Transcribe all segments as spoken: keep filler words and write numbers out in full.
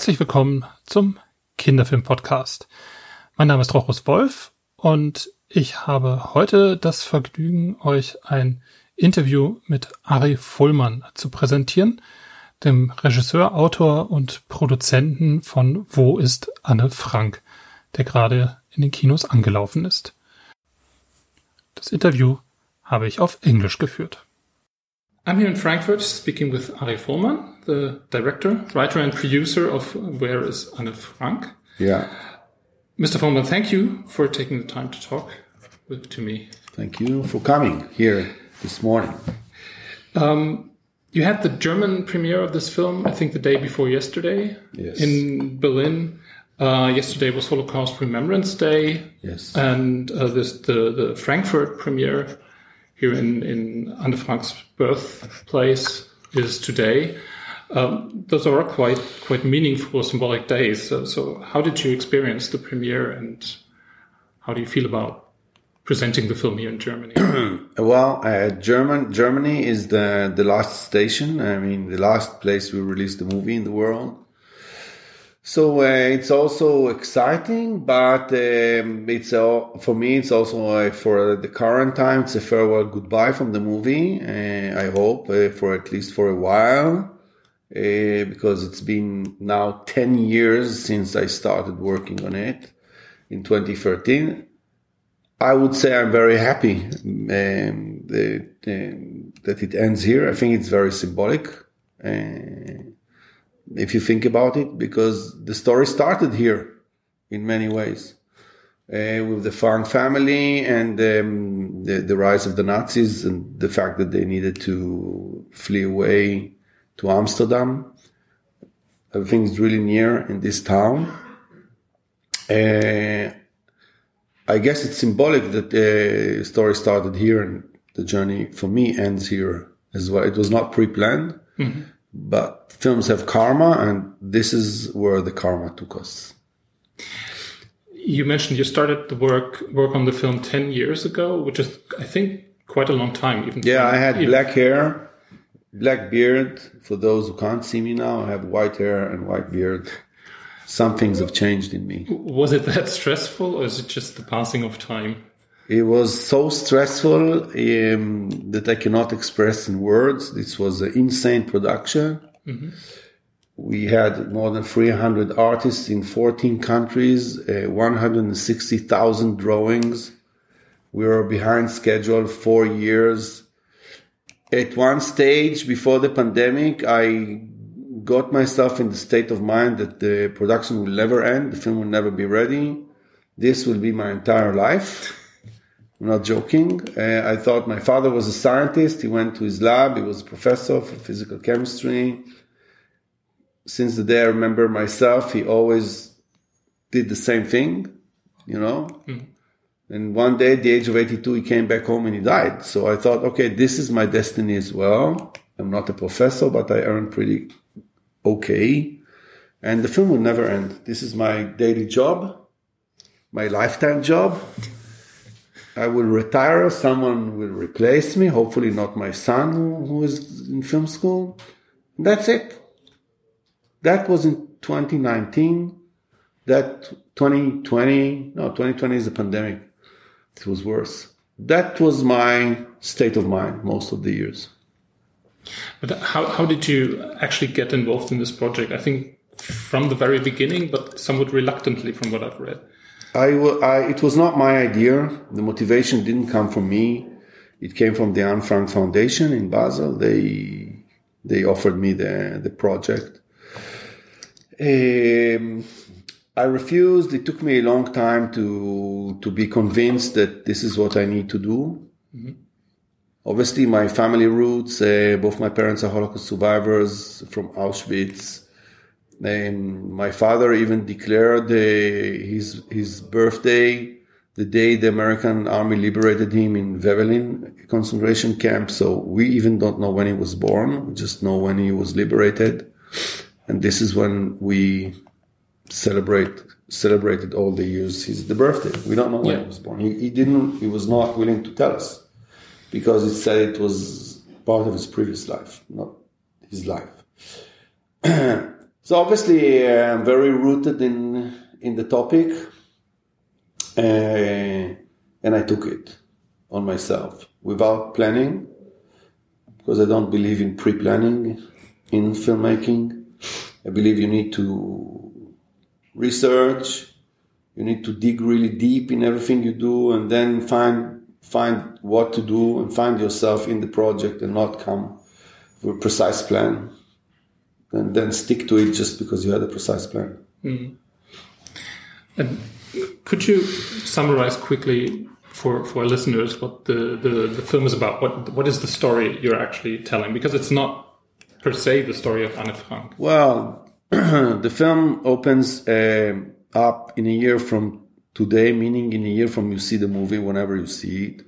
Herzlich willkommen zum Kinderfilm-Podcast. Mein Name ist Rochus Wolf und ich habe heute das Vergnügen, euch ein Interview mit Ari Folman zu präsentieren, dem Regisseur, Autor und Produzenten von Wo ist Anne Frank, der gerade in den Kinos angelaufen ist. Das Interview habe ich auf Englisch geführt. I'm here in Frankfurt speaking with Ari Folman, the director, writer and producer of Where is Anne Frank? Yeah. Mister Folman, thank you for taking the time to talk with, to me. Thank you for coming here this morning. Um, you had the German premiere of this film, I think the day before yesterday, yes, in Berlin. Uh, yesterday was Holocaust Remembrance Day. Yes. And uh, this, the, the Frankfurt premiere here in, in Anne Frank's birthplace is today. Um, those are quite quite meaningful, symbolic days. So, so how did you experience the premiere, and how do you feel about presenting the film here in Germany? Well, uh, German Germany is the, the last station. I mean, the last place we released the movie in the world. So uh, it's also exciting, but um, it's uh, for me, it's also uh, for the current time, it's a farewell goodbye from the movie. Uh, I hope uh, for at least for a while, uh, because it's been now ten years since I started working on it in twenty thirteen. I would say I'm very happy um, that, um, that it ends here. I think it's very symbolic. Uh, If you think about it, because the story started here in many ways uh, with the Frank family and um, the, the rise of the Nazis and the fact that they needed to flee away to Amsterdam. Everything is really near in this town. Uh, I guess it's symbolic that the story started here and the journey for me ends here as well. It was not pre-planned. Mm-hmm. But films have karma, and this is where the karma took us. You mentioned you started the work work on the film ten years ago, which is, I think, quite a long time. Even yeah, I had black hair, black beard. For those who can't see me now, I have white hair and white beard. Some things have changed in me. Was it that stressful, or is it just the passing of time? It was so stressful um, that I cannot express in words. This was an insane production. Mm-hmm. We had more than three hundred artists in fourteen countries, uh, one hundred sixty thousand drawings. We were behind schedule four years. At one stage before the pandemic, I got myself in the state of mind that the production will never end. The film will never be ready. This will be my entire life. I'm not joking. Uh, I thought my father was a scientist. He went to his lab. He was a professor for physical chemistry. Since the day I remember myself, he always did the same thing, you know. Mm. And one day at the age of eighty-two, he came back home and he died. So I thought, okay, this is my destiny as well. I'm not a professor, but I earn pretty okay. And the film will never end. This is my daily job, my lifetime job. I will retire, someone will replace me, hopefully not my son who, who is in film school. That's it. That was in twenty nineteen. That twenty twenty, no, twenty twenty is a pandemic. It was worse. That was my state of mind most of the years. But how, how did you actually get involved in this project? I think from the very beginning, but somewhat reluctantly from what I've read. I, I, it was not my idea. The motivation didn't come from me. It came from the Anne Frank Foundation in Basel. They they offered me the, the project. Um, I refused. It took me a long time to, to be convinced that this is what I need to do. Mm-hmm. Obviously, my family roots, uh, both my parents are Holocaust survivors from Auschwitz. Um, my father even declared uh, his his birthday the day the American army liberated him in Vevelin concentration camp. So we even don't know when he was born. We just know when he was liberated. And this is when we celebrate celebrated all the years his the birthday. We don't know when yeah. he was born. He, he didn't. He was not willing to tell us because he said it was part of his previous life, not his life. So obviously uh, I'm very rooted in in the topic, uh, and I took it on myself without planning, because I don't believe in pre-planning in filmmaking. I believe you need to research, you need to dig really deep in everything you do, and then find find what to do and find yourself in the project, and not come with a precise plan and then stick to it just because you had a precise plan. Mm. And could you summarize quickly for, for our listeners what the, the, the film is about? What what is the story you're actually telling? Because it's not per se the story of Anne Frank. Well, the film opens uh, up in a year from today, meaning in a year from you see the movie, whenever you see it.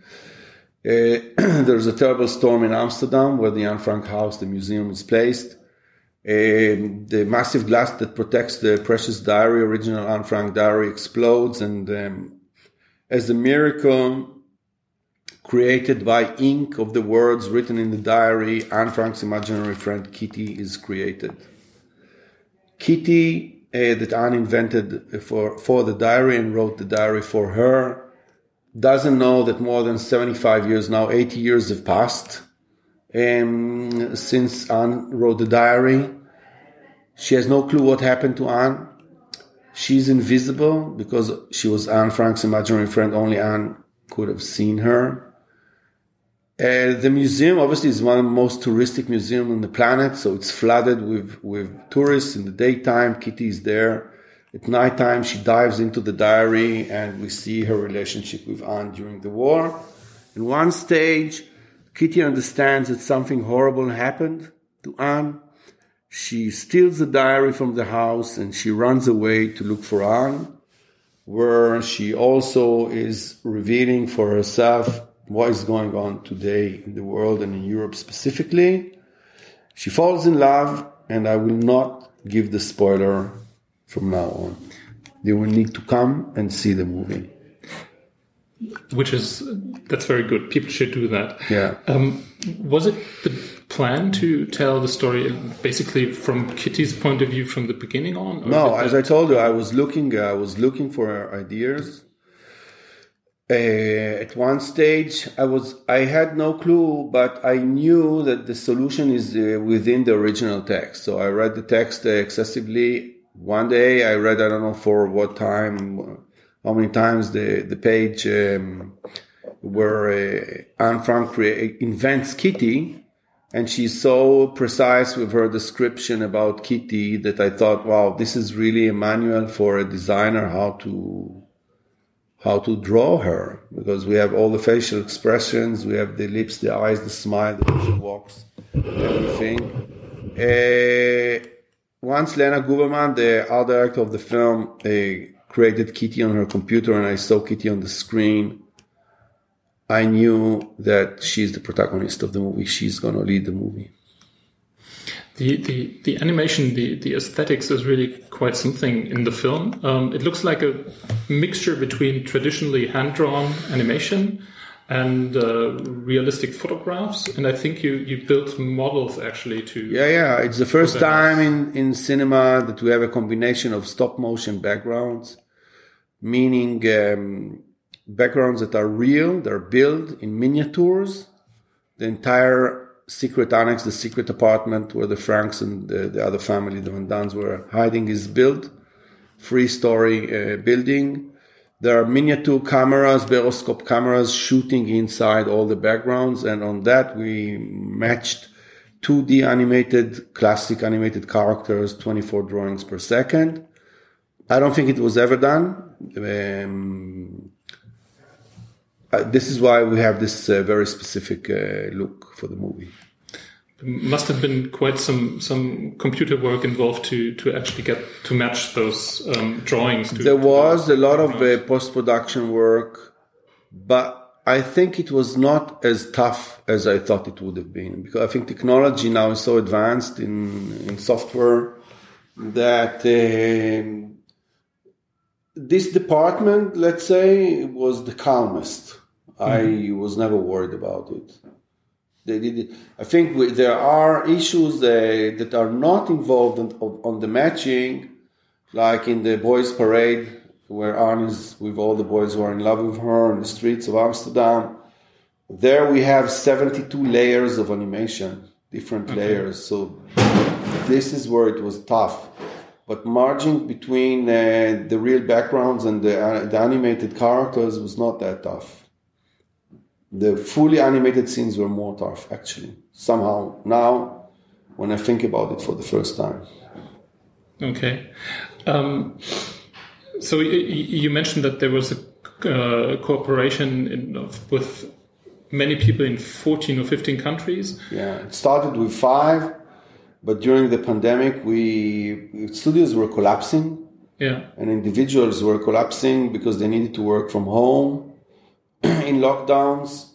Uh, there's a terrible storm in Amsterdam where the Anne Frank House, the museum, is placed. Uh, the massive glass that protects the precious diary, original Anne Frank diary, explodes, and um, as a miracle created by ink of the words written in the diary, Anne Frank's imaginary friend Kitty is created. Kitty, uh, that Anne invented for, for the diary and wrote the diary for her, doesn't know that more than seventy-five years now, eighty years have passed. Um, since Anne wrote the diary, she has no clue what happened to Anne. She's invisible because she was Anne Frank's imaginary friend. Only Anne could have seen her. Uh, the museum obviously is one of the most touristic museums on the planet, so it's flooded with, with tourists in the daytime. Kitty is there. At nighttime, she dives into the diary, and we see her relationship with Anne during the war. In one stage, Kitty understands that something horrible happened to Anne. She steals the diary from the house and she runs away to look for Anne, where she also is revealing for herself what is going on today in the world and in Europe specifically. She falls in love, and I will not give the spoiler from now on. You will need to come and see the movie. Which is, that's very good. People should do that. Yeah. Um, was it the plan to tell the story basically from Kitty's point of view from the beginning on? Or no, as I told you, I was looking, I was looking for ideas. Uh, at one stage, I was, I had no clue, but I knew that the solution is uh, within the original text. So I read the text uh, excessively. One day I read, I don't know for what time, how many times the, the page um, where uh, Anne Frank crea- invents Kitty, and she's so precise with her description about Kitty that I thought, wow, this is really a manual for a designer how to how to draw her, because we have all the facial expressions, we have the lips, the eyes, the smile, the way she walks, everything. Uh, once Lena Guberman, the art director of the film, uh, created Kitty on her computer, and I saw Kitty on the screen, I knew that she's the protagonist of the movie. She's going to lead the movie. The the, the animation, the, the aesthetics is really quite something in the film. Um, it looks like a mixture between traditionally hand-drawn animation and uh, realistic photographs. And I think you, you built models actually to... Yeah, yeah. It's the first time in, in cinema that we have a combination of stop-motion backgrounds, meaning um, backgrounds that are real, they're built in miniatures. The entire secret annex, the secret apartment where the Franks and the, the other family, the Van Dans, were hiding, is built. Three-story uh, building. There are miniature cameras, baroscope cameras, shooting inside all the backgrounds. And on that, we matched two D animated, classic animated characters, twenty-four drawings per second. I don't think it was ever done. Um, uh, this is why we have this uh, very specific uh, look for the movie. Must have been quite some some computer work involved to, to actually get to match those um, drawings. To, there was a lot of uh, post-production work, but I think it was not as tough as I thought it would have been, because I think technology now is so advanced in, in software that... Uh, This department, let's say, was the calmest. Mm-hmm. I was never worried about it. I think there are issues uh, that are not involved in, on the matching, like in the boys' parade, where Anne is with all the boys who are in love with her in the streets of Amsterdam. There we have seventy-two layers of animation, different okay. layers. So this is where it was tough. But merging between uh, the real backgrounds and the, uh, the animated characters was not that tough. The fully animated scenes were more tough, actually. Somehow, now, when I think about it for the first time. Okay. Um, so y- you mentioned that there was a uh, cooperation in, of, with many people in fourteen or fifteen countries. Yeah, it started with five, but during the pandemic, we studios were collapsing. Yeah. And individuals were collapsing because they needed to work from home in lockdowns.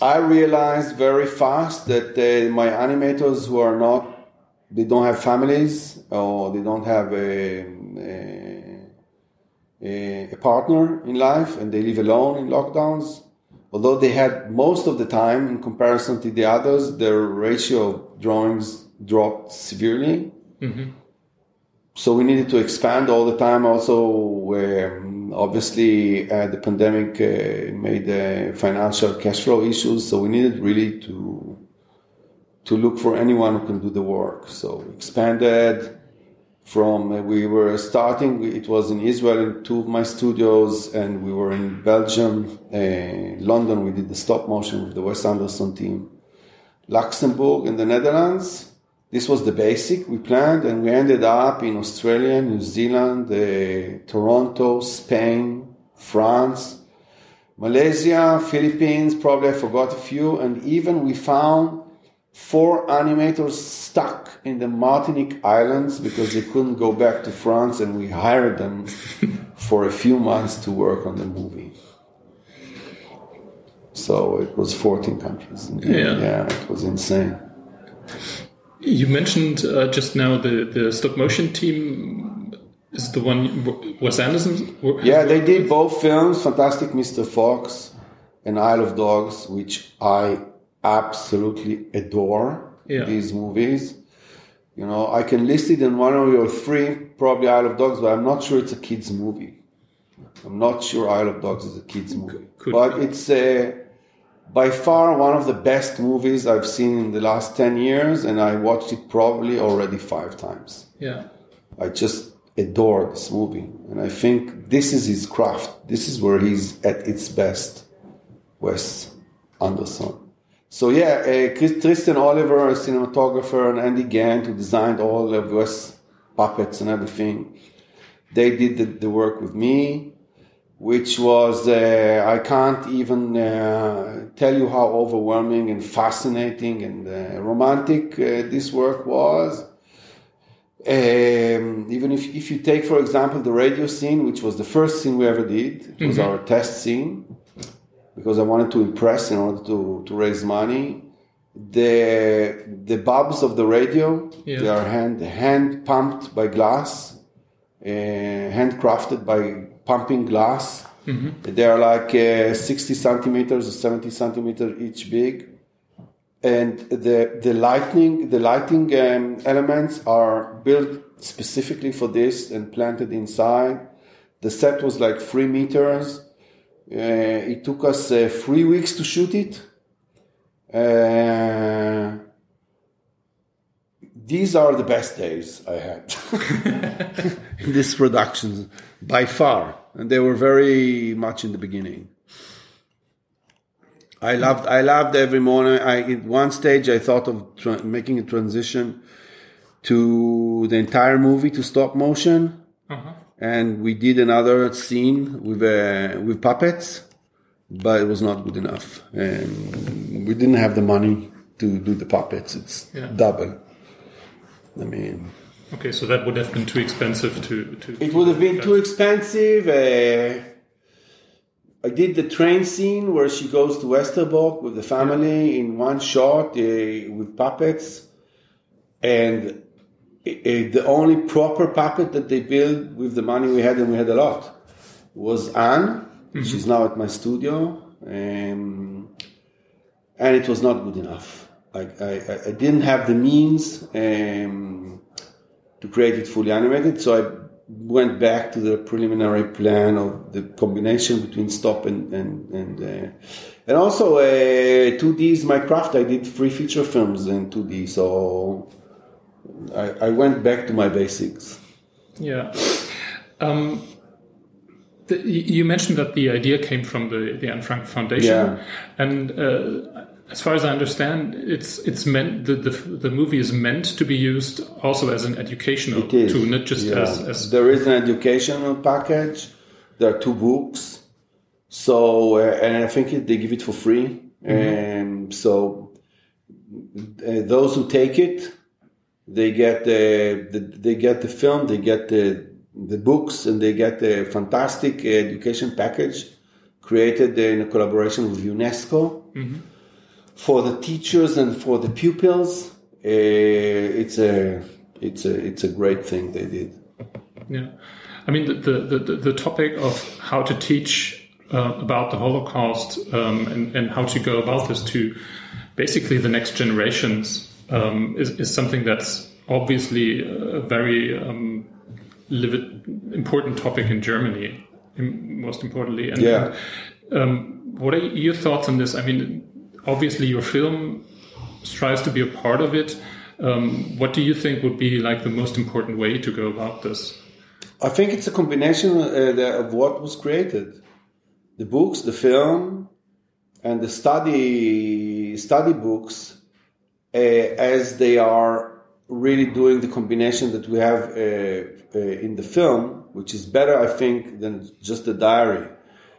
I realized very fast that uh, my animators who are not, they don't have families or they don't have a, a, a partner in life and they live alone in lockdowns. Although they had most of the time, in comparison to the others, their ratio of drawings dropped severely. Mm-hmm. So we needed to expand all the time. Also, um, obviously, uh, the pandemic uh, made uh, financial cash flow issues. So we needed really to to look for anyone who can do the work. So we expanded from, uh, we were starting, it was in Israel in two of my studios, and we were in Belgium, uh, London, we did the stop motion with the Wes Anderson team, Luxembourg and the Netherlands. This was the basic we planned, and we ended up in Australia, New Zealand, uh, Toronto, Spain, France, Malaysia, Philippines, probably I forgot a few, and even we found four animators stuck in the Martinique Islands because they couldn't go back to France, and we hired them for a few months to work on the movie. So it was fourteen countries. Yeah, yeah, it was insane. You mentioned uh, just now the, the stop motion team is the one Wes Anderson? Yeah, they did both films, Fantastic Mister Fox and Isle of Dogs, which I absolutely adore. Yeah. These movies, you know, I can list it in one or your three, probably Isle of Dogs, but I'm not sure it's a kids movie. I'm not sure Isle of Dogs is a kids movie, could, but could. It's a, by far one of the best movies I've seen in the last ten years, and I watched it probably already five times. Yeah, I just adore this movie, and I think this is his craft. This is where he's at its best, Wes Anderson. So yeah, uh, Tristan Oliver, a cinematographer, and Andy Gant, who designed all of Wes puppets and everything, they did the, the work with me, which was, uh, I can't even uh, tell you how overwhelming and fascinating and uh, romantic uh, this work was. Um, even if, if you take, for example, the radio scene, which was the first scene we ever did, it was mm-hmm. our test scene, because I wanted to impress in order to, to raise money. The the bulbs of the radio, yeah. they are hand hand pumped by glass, uh, handcrafted by pumping glass. Mm-hmm. They are like uh, sixty centimeters or seventy centimeters each big. And the the lighting, the lighting um, elements are built specifically for this and planted inside. The set was like three meters. Uh, it took us uh, three weeks to shoot it. Uh, these are the best days I had in this production, by far. And they were very much in the beginning. I loved I loved every morning. I, at one stage, I thought of tra- making a transition to the entire movie to stop motion. Uh-huh. And we did another scene with uh, with puppets, but it was not good enough. And we didn't have the money to do the puppets. It's yeah. double. I mean. Okay, so that would have been too expensive to. to it would have been too expensive. Uh, I did the train scene where she goes to Westerbork with the family yeah. in one shot uh, with puppets, and. It, the only proper puppet that they built with the money we had, and we had a lot, was Anne. Mm-hmm. She's now at my studio. Um, and it was not good enough. I, I, I didn't have the means um, to create it fully animated, so I went back to the preliminary plan of the combination between stop and and and uh, and also uh, two D is my craft. I did three feature films in two D, so I, I went back to my basics. Yeah. Um, the, you mentioned that the idea came from the, the Anne Frank Foundation, yeah. and uh, as far as I understand, it's it's meant the, the the movie is meant to be used also as an educational tool, not just yeah. as, as there is an educational package. There are two books, so uh, and I think it, they give it for free, mm-hmm. and so uh, those who take it, they get the, the they get the film, they get the the books, and they get a fantastic education package created in collaboration with UNESCO. Mm-hmm. For the teachers and for the pupils, uh, it's a it's a it's a great thing they did. Yeah, I mean the the the, the topic of how to teach uh, about the Holocaust um, and and how to go about this to basically the next generations um, is is something that's obviously a very um, livid, important topic in Germany, most importantly. And, yeah. Um, what are your thoughts on this? I mean. Obviously, your film strives to be a part of it. Um, what do you think would be like the most important way to go about this? I think it's a combination uh, of what was created. The books, the film, and the study study books uh, as they are really doing the combination that we have uh, uh, in the film, which is better, I think, than just the diary.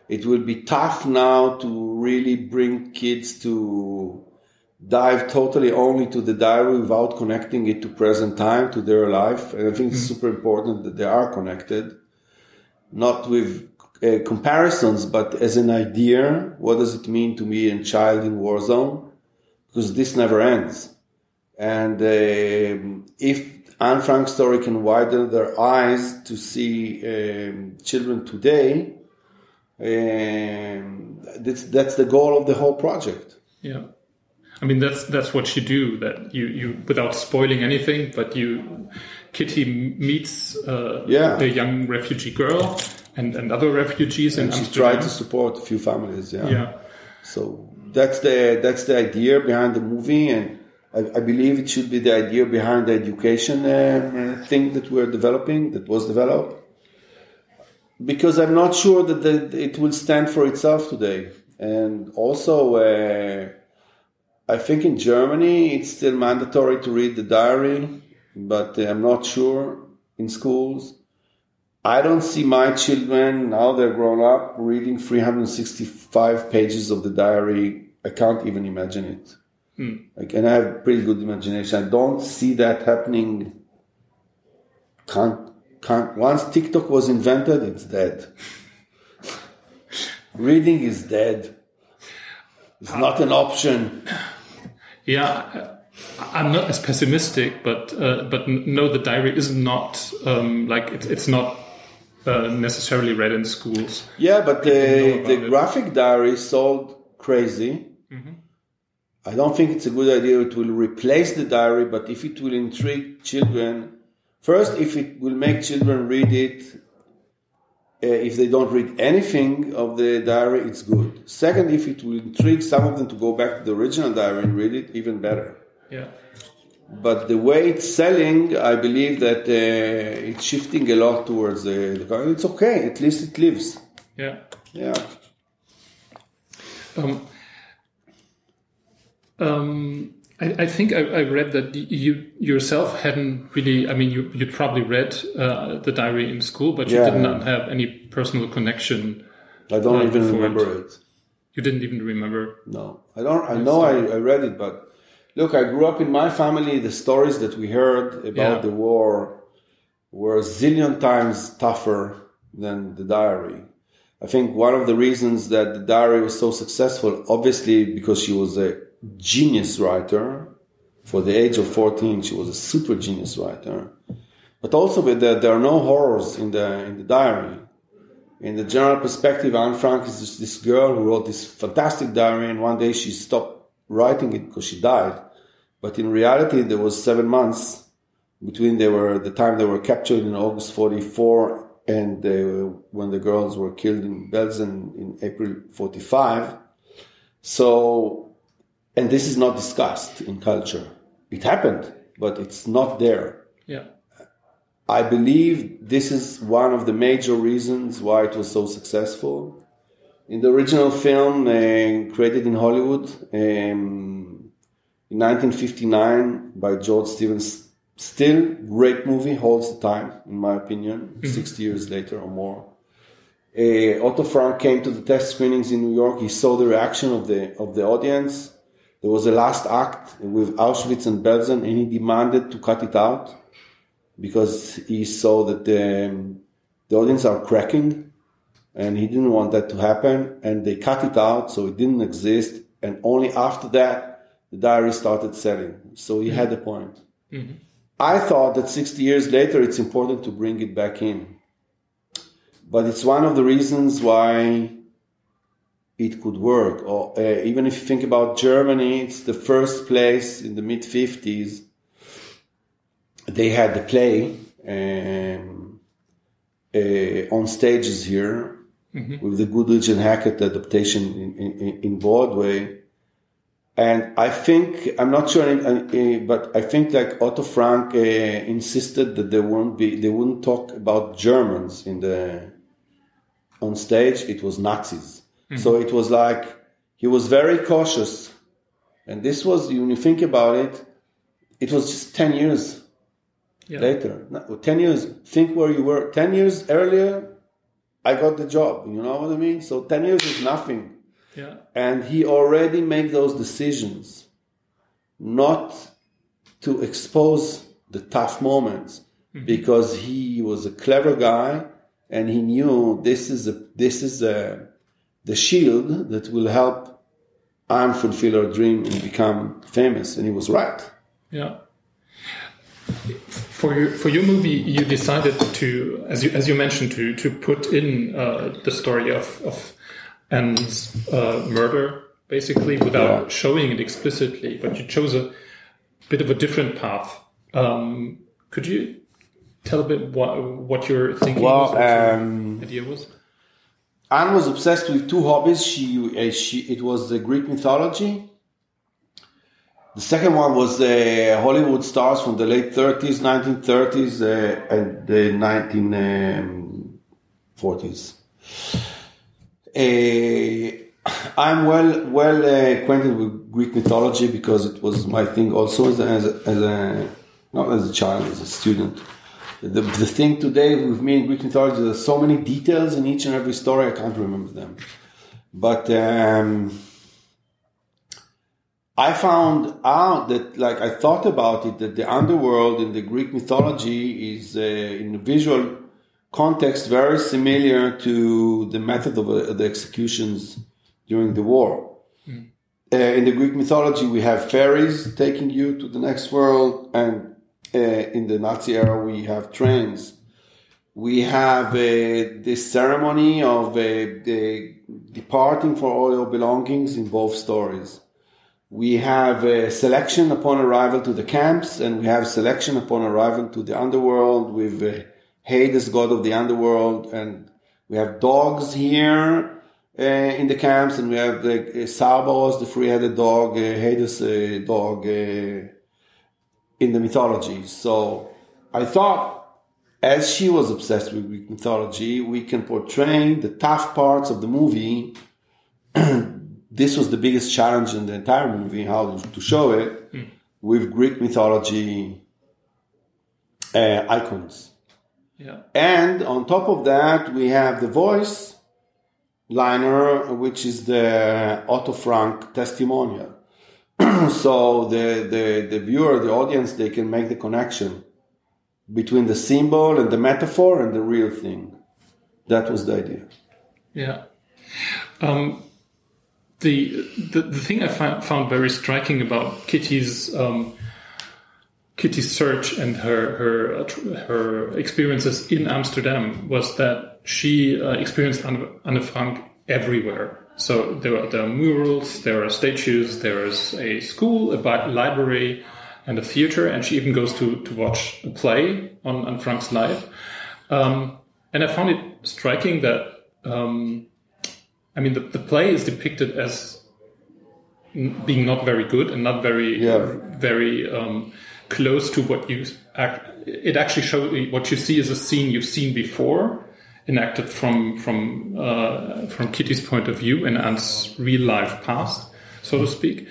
It will be tough now to really bring kids to dive totally only to the diary without connecting it to present time, to their life. And I think mm-hmm. it's super important that they are connected, not with uh, comparisons, but as an idea. What does it mean to be a child in war zone? Because this never ends. And uh, if Anne Frank's story can widen their eyes to see um, children today, Um, that's that's the goal of the whole project. Yeah, I mean that's that's what you do. That you, you without spoiling anything, but you Kitty meets uh, yeah. a young refugee girl and, and other refugees, and in she Amsterdam. Tried to support a few families. Yeah. yeah, so that's the that's the idea behind the movie, and I, I believe it should be the idea behind the education uh, thing that we're developing, that was developed. Because I'm not sure that the, it will stand for itself today. And also, uh, I think in Germany it's still mandatory to read the diary, but I'm not sure in schools. I don't see my children, now they're grown up, reading three hundred sixty-five pages of the diary. I can't even imagine it. Hmm. Like, and I have pretty good imagination. I don't see that happening. Can't. Can't, once TikTok was invented, it's dead. Reading is dead. It's uh, not an option. Yeah, I'm not as pessimistic, but uh, but no, the diary is not um, like it, it's not uh, necessarily read in schools. Yeah, but the the it. graphic diary sold crazy. Mm-hmm. I don't think it's a good idea. It will replace the diary, but if it will intrigue children. First, if it will make children read it, uh, if they don't read anything of the diary, it's good. Second, if it will intrigue some of them to go back to the original diary and read it, even better. Yeah. But the way it's selling, I believe that uh, it's shifting a lot towards the. Uh, it's okay. At least it lives. Yeah. Yeah. Um. Um. I think I, I read that you yourself hadn't really, I mean, you, you'd probably read uh, the diary in school, but you yeah, did not have any personal connection. I don't uh, even remember it. it. You didn't even remember? No. I don't. I know I, I read it, but look, I grew up in my family. The stories that we heard about yeah. the war were a zillion times tougher than the diary. I think one of the reasons that the diary was so successful, obviously, because she was a genius writer. For the age of fourteen, she was a super genius writer. But also, with the, there are no horrors in the in the diary. In the general perspective, Anne Frank is this girl who wrote this fantastic diary, and one day she stopped writing it because she died. But in reality, there was seven months between they were the time they were captured in August forty-four and they were, when the girls were killed in Belsen in April forty-five. So, and this is not discussed in culture. It happened, but it's not there. Yeah. I believe this is one of the major reasons why it was so successful. In the original film, uh, created in Hollywood um, in nineteen fifty-nine by George Stevens, still great movie, holds the time, in my opinion, mm-hmm. sixty years later or more. Uh, Otto Frank came to the test screenings in New York. He saw the reaction of the of the audience. There was a last act with Auschwitz and Belsen, and he demanded to cut it out because he saw that the, the audience are cracking. And he didn't want that to happen, and they cut it out, so it didn't exist. And only after that, the diary started selling. So he mm-hmm. had a point. Mm-hmm. I thought that sixty years later, it's important to bring it back in. But it's one of the reasons why it could work. Or uh, even if you think about Germany, it's the first place in the mid-fifties. They had the play um, uh, on stages here. Mm-hmm. With the Goodrich and Hackett adaptation in, in, in Broadway. And I think, I'm not sure, but I think like Otto Frank uh, insisted that there won't be, they wouldn't talk about Germans in the, on stage. It was Nazis. Mm-hmm. So it was like, he was very cautious. And this was, when you think about it, it was just ten years yeah. later. No, ten years, think where you were. ten years earlier, I got the job, you know what I mean? So ten years is nothing. Yeah. And he already made those decisions not to expose the tough moments mm-hmm. because he was a clever guy and he knew this is a, this is a, the shield that will help Anne fulfill her dream and become famous. And he was right. Yeah. For your, for your movie, you decided to, as you as you mentioned, to to put in uh, the story of of Anne's uh, murder, basically, without yeah. showing it explicitly. But you chose a bit of a different path. Um, could you tell a bit what what your thinking well, was, what um, your idea was? Anne was obsessed with two hobbies. She uh, she it was the Greek mythology. The second one was uh, Hollywood stars from the late thirties, nineteen thirties, uh, and the nineteen forties. Uh, I'm well well uh, acquainted with Greek mythology because it was my thing also as a, as a, as a not as a child, as a student. The, the thing today with me in Greek mythology, there's so many details in each and every story, I can't remember them. But... Um, I found out that, like, I thought about it, that the underworld in the Greek mythology is, uh, in a visual context, very similar to the method of uh, the executions during the war. Mm. Uh, in the Greek mythology, we have ferries taking you to the next world, and uh, in the Nazi era, we have trains. We have uh, this ceremony of uh, the departing for all your belongings in both stories. We have a selection upon arrival to the camps, and we have selection upon arrival to the underworld with uh, Hades, god of the underworld, and we have dogs here uh, in the camps, and we have the uh, Cerberus, the three-headed dog, uh, Hades' uh, dog uh, in the mythology. So I thought, as she was obsessed with Greek mythology, we can portray the tough parts of the movie. This was the biggest challenge in the entire movie, how to show it mm. with Greek mythology uh, icons. Yeah. And on top of that, we have the voice liner, which is the Otto Frank testimonial. So the, the, the viewer, the audience, they can make the connection between the symbol and the metaphor and the real thing. That was the idea. Yeah. Um, The, the the thing I found very striking about Kitty's um, Kitty's search and her her her experiences in Amsterdam was that she uh, experienced Anne, Anne Frank everywhere. So there are, there are murals, there are statues, there is a school, a library, and a theater. And she even goes to, to watch a play on Anne Frank's life. Um, and I found it striking that, um, I mean, the, the play is depicted as being not very good and not very, yeah. very um, close to what you... Act, it actually shows what you see is a scene you've seen before, enacted from from uh, from Kitty's point of view in Anne's real life past, so to speak,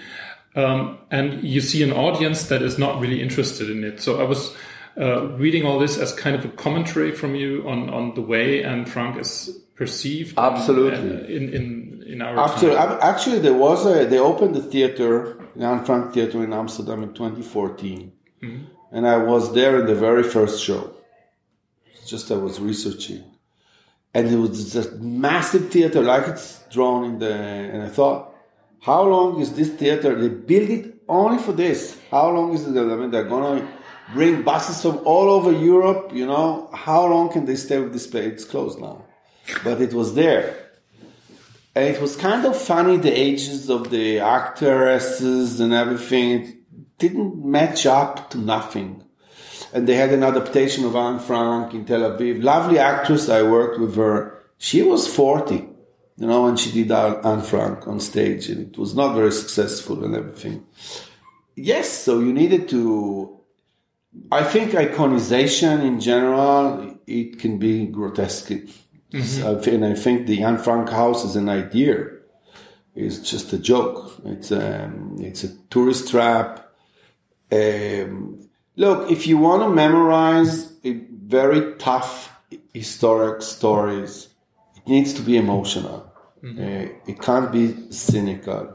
um, and you see an audience that is not really interested in it. So I was uh, reading all this as kind of a commentary from you on, on the way Anne Frank is perceived. Absolutely. In in in our actually, time. Actually, there was a they opened the theater, the Anne Frank Theater in Amsterdam in twenty fourteen, mm-hmm. and I was there in the very first show. It's just I was researching. And it was this massive theater, like it's drawn in the... And I thought, how long is this theater? They built it only for this. How long is it? I mean, they're going to bring buses from all over Europe, you know. How long can they stay with this place? It's closed now. But it was there. And it was kind of funny, the ages of the actresses and everything. It didn't match up to nothing. And they had an adaptation of Anne Frank in Tel Aviv. Lovely actress, I worked with her. She was forty, you know, when she did Anne Frank on stage. And it was not very successful and everything. Yes, so you needed to... I think iconization in general, it can be grotesque. Mm-hmm. And I think the Anne Frank house is an idea. It's just a joke. It's a, it's a tourist trap. Um... Look, if you want to memorize very tough historic stories, it needs to be emotional. Mm-hmm. Uh, it can't be cynical.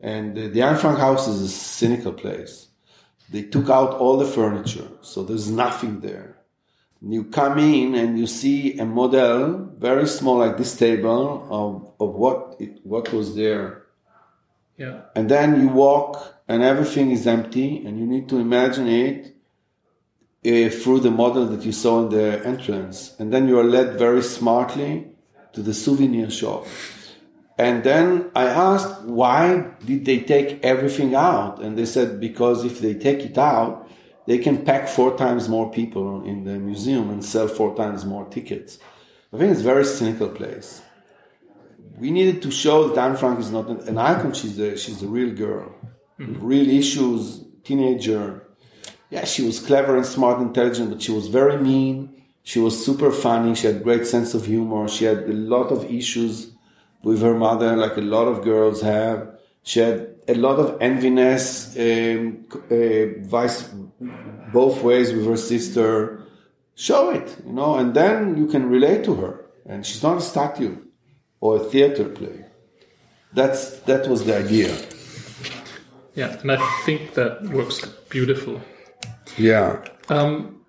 And uh, the Anne Frank house is a cynical place. They took out all the furniture, so there's nothing there. You come in and you see a model, very small, like this table, of, of what it, what was there. Yeah. And then you walk... And everything is empty, and you need to imagine it uh, through the model that you saw in the entrance. And then you are led very smartly to the souvenir shop. And then I asked, why did they take everything out? And they said, because if they take it out, they can pack four times more people in the museum and sell four times more tickets. I think it's a very cynical place. We needed to show that Anne Frank is not an icon, she's a, she's a real girl. Mm-hmm. Real issues, teenager. Yeah, she was clever and smart, intelligent, but she was very mean. She was super funny. She had great sense of humor. She had a lot of issues with her mother, like a lot of girls have. She had a lot of enviness, um, uh, vice both ways with her sister. Show it, you know, and then you can relate to her. And she's not a statue or a theater play. That's that was the idea. Yeah, and I think that works beautiful. Yeah. Um,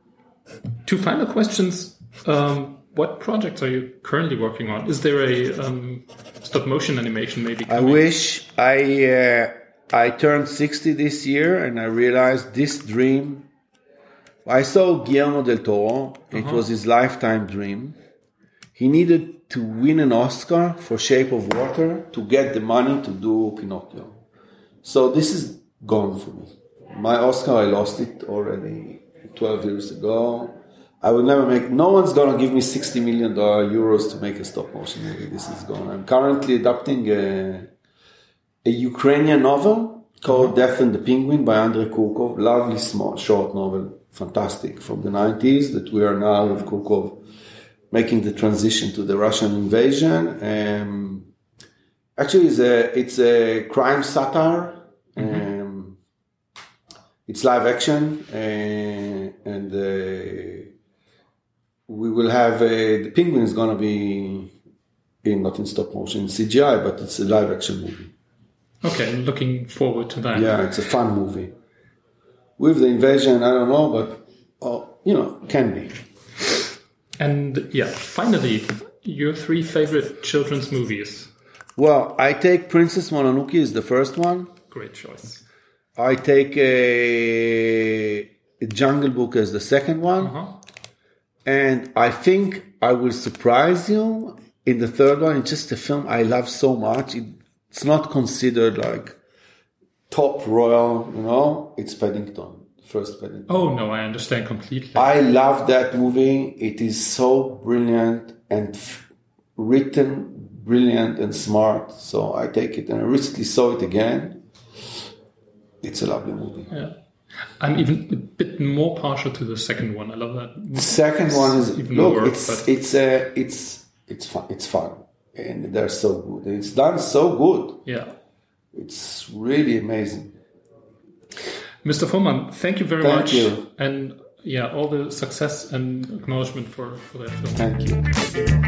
two final questions. Um, what projects are you currently working on? Is there a um, stop-motion animation maybe coming? I wish. I uh, I turned sixty this year, and I realized this dream. I saw Guillermo del Toro. It uh-huh. was his lifetime dream. He needed to win an Oscar for Shape of Water to get the money to do Pinocchio. So this is gone for me. My Oscar, I lost it already twelve years ago. I will never make... No one's going to give me sixty million euros to make a stop-motion movie. This is gone. I'm currently adapting a, a Ukrainian novel called mm-hmm. Death and the Penguin by Andrey Kukov. Lovely, small, short novel. Fantastic. From the nineties that we are now with Kukov making the transition to the Russian invasion. Um, actually, it's a, it's a crime satire. Mm-hmm. Um, it's live action, uh, and uh, we will have a, the penguin is going to be in, not in stop motion, in C G I, but it's a live action movie. Okay, I'm looking forward to that. Yeah, it's a fun movie. With the invasion, I don't know, but oh, you know, can be. And yeah, finally, your three favorite children's movies. Well, I take Princess Mononoke is the first one. Great choice. I take a, a Jungle Book as the second one. Uh-huh. And I think I will surprise you In the third one, it's just a film I love so much. It's not considered like top royal, you know. It's Paddington, first Paddington. Oh no, I understand completely. I love that movie. It is so brilliant and f- written, brilliant and smart. So I take it, and I recently saw it again. It's a lovely movie. Yeah. I'm even a bit more partial to the second one. I love that. The second one is even look, more, it's but... it's uh, it's it's fun. It's fun, and they're so good. It's done so good. Yeah, it's really amazing. Mister Foreman, thank you very thank much. Thank you, and yeah, all the success and acknowledgement for for that film. Thank you.